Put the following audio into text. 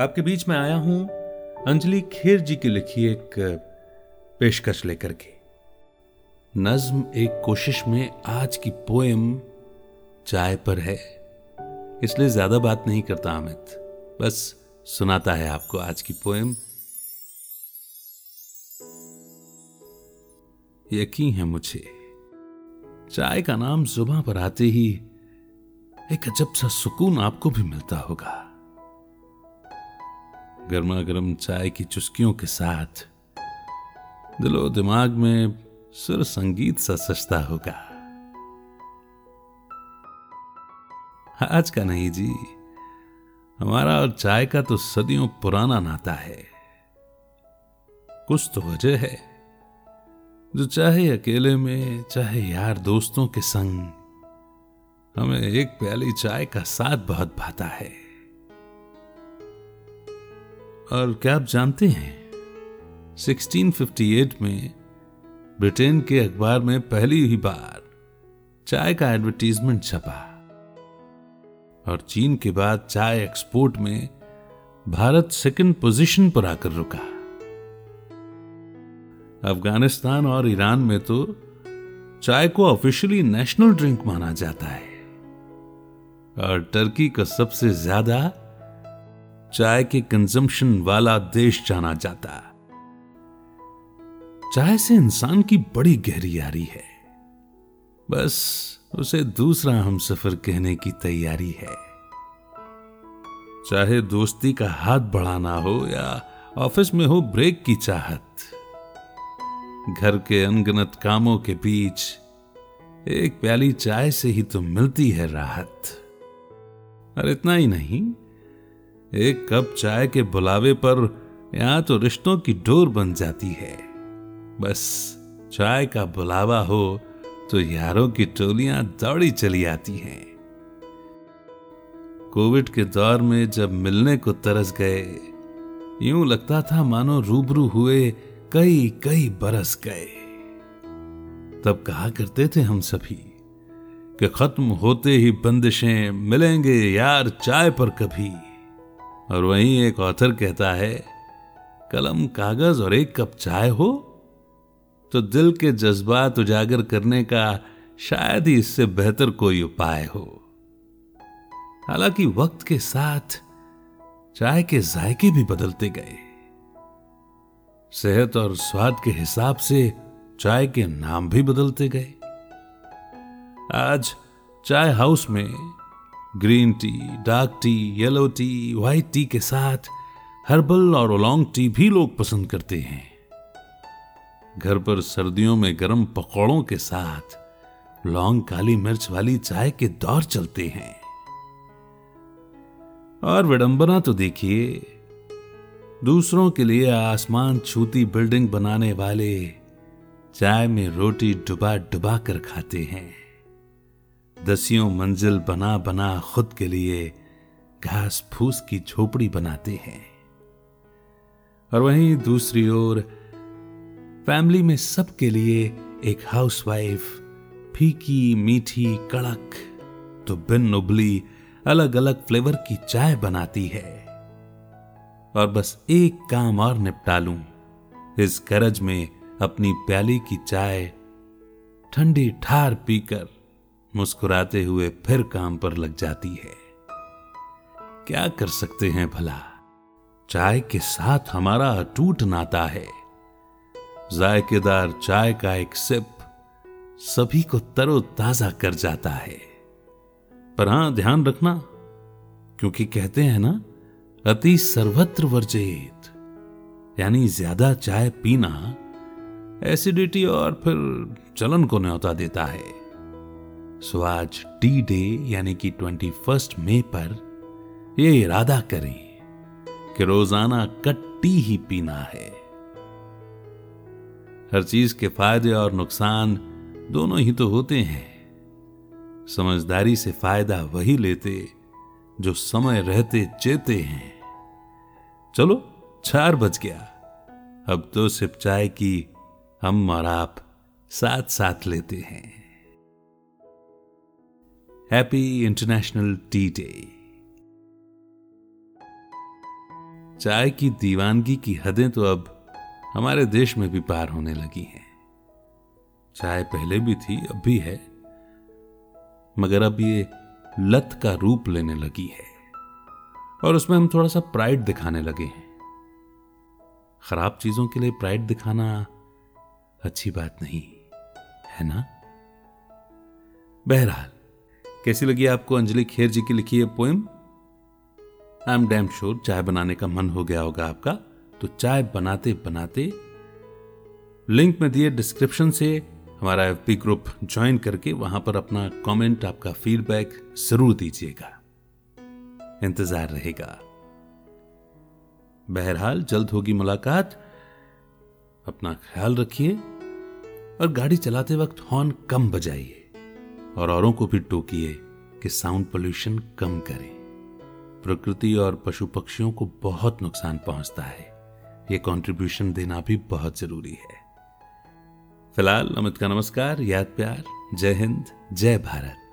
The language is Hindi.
आपके बीच में आया हूं अंजलि खेर जी की लिखी एक पेशकश लेकर के। नज्म एक कोशिश में आज की पोएम चाय पर है, इसलिए ज्यादा बात नहीं करता अमित, बस सुनाता है आपको आज की पोएम। यकीन है मुझे, चाय का नाम जुबान पर आते ही एक अजब सा सुकून आपको भी मिलता होगा। गर्मा गर्म चाय की चुस्कियों के साथ दिलो दिमाग में सुर संगीत सा सजता होगा। आज का नहीं जी, हमारा और चाय का तो सदियों पुराना नाता है। कुछ तो वजह है जो चाहे अकेले में चाहे यार दोस्तों के संग, हमें एक प्याली चाय का साथ बहुत भाता है। और क्या आप जानते हैं, 1658 में ब्रिटेन के अखबार में पहली ही बार चाय का एडवर्टीजमेंट छपा, और चीन के बाद चाय एक्सपोर्ट में भारत सेकंड पोजीशन पर आकर रुका। अफगानिस्तान और ईरान में तो चाय को ऑफिशियली नेशनल ड्रिंक माना जाता है, और टर्की को सबसे ज्यादा चाय के कंजम्पशन वाला देश जाना जाता। चाय से इंसान की बड़ी गहरी यारी है, बस उसे दूसरा हमसफर कहने की तैयारी है। चाहे दोस्ती का हाथ बढ़ाना हो या ऑफिस में हो ब्रेक की चाहत, घर के अनगिनत कामों के बीच एक प्याली चाय से ही तो मिलती है राहत। और इतना ही नहीं, एक कप चाय के बुलावे पर यहां तो रिश्तों की डोर बन जाती है। बस चाय का बुलावा हो तो यारों की टोलियां दौड़ी चली आती हैं। कोविड के दौर में जब मिलने को तरस गए, यूं लगता था मानो रूबरू हुए कई कई बरस गए। तब कहा करते थे हम सभी कि खत्म होते ही बंदिशें, मिलेंगे यार चाय पर कभी। और वहीं एक ऑथर कहता है, कलम कागज और एक कप चाय हो तो दिल के जज्बात उजागर करने का शायद ही इससे बेहतर कोई उपाय हो। हालांकि वक्त के साथ चाय के जायके भी बदलते गए, सेहत और स्वाद के हिसाब से चाय के नाम भी बदलते गए। आज चाय हाउस में green tea, dark tea, yellow tea, white tea के साथ हर्बल और ओलोंग टी भी लोग पसंद करते हैं। घर पर सर्दियों में गर्म पकौड़ों के साथ लौंग काली मिर्च वाली चाय के दौर चलते हैं। और विडंबना तो देखिए, दूसरों के लिए आसमान छूती बिल्डिंग बनाने वाले चाय में रोटी डुबा डुबा कर खाते हैं। दसियों मंजिल बना बना खुद के लिए घास फूस की झोपड़ी बनाते हैं। और वहीं दूसरी ओर फैमिली में सबके लिए एक हाउसवाइफ फीकी मीठी कड़क तो बिन उबली अलग अलग फ्लेवर की चाय बनाती है। और बस एक काम और निपटा लूं, इस गरज में अपनी प्याली की चाय ठंडी ठार पीकर मुस्कुराते हुए फिर काम पर लग जाती है। क्या कर सकते हैं भला, चाय के साथ हमारा अटूट नाता है। जायकेदार चाय का एक सिप सभी को तरोताजा कर जाता है। पर हां, ध्यान रखना, क्योंकि कहते हैं ना, अति सर्वत्र वर्जित, यानी ज्यादा चाय पीना एसिडिटी और फिर जलन को न्योता देता है। सो आज टी डे यानी कि 21 मई पर यह इरादा करें कि रोजाना कट टी ही पीना है। हर चीज के फायदे और नुकसान दोनों ही तो होते हैं। समझदारी से फायदा वही लेते जो समय रहते चेते हैं। चलो 4 बज गया, अब 2 सिप चाय की हम और आप साथ साथ लेते हैं। Happy international tea day. चाय की दीवानगी की हदें तो अब हमारे देश में भी पार होने लगी हैं। चाय पहले भी थी, अब भी है, मगर अब ये लत का रूप लेने लगी है और उसमें हम थोड़ा सा प्राइड दिखाने लगे हैं। खराब चीजों के लिए प्राइड दिखाना अच्छी बात नहीं है ना। बहरहाल, कैसी लगी आपको अंजलि खेर जी की लिखी ये poem? I am damn sure चाय बनाने का मन हो गया होगा आपका, तो चाय बनाते बनाते लिंक में दिए डिस्क्रिप्शन से हमारा एफबी ग्रुप ज्वाइन करके वहां पर अपना कमेंट, आपका फीडबैक जरूर दीजिएगा, इंतजार रहेगा। बहरहाल, जल्द होगी मुलाकात। अपना ख्याल रखिए और गाड़ी चलाते वक्त हॉर्न कम बजाइए और औरों को भी टोकिए कि साउंड पोल्यूशन कम करें। प्रकृति और पशु पक्षियों को बहुत नुकसान पहुंचता है, ये कंट्रीब्यूशन देना भी बहुत जरूरी है। फिलहाल अमित का नमस्कार, याद प्यार, जय हिंद, जय भारत।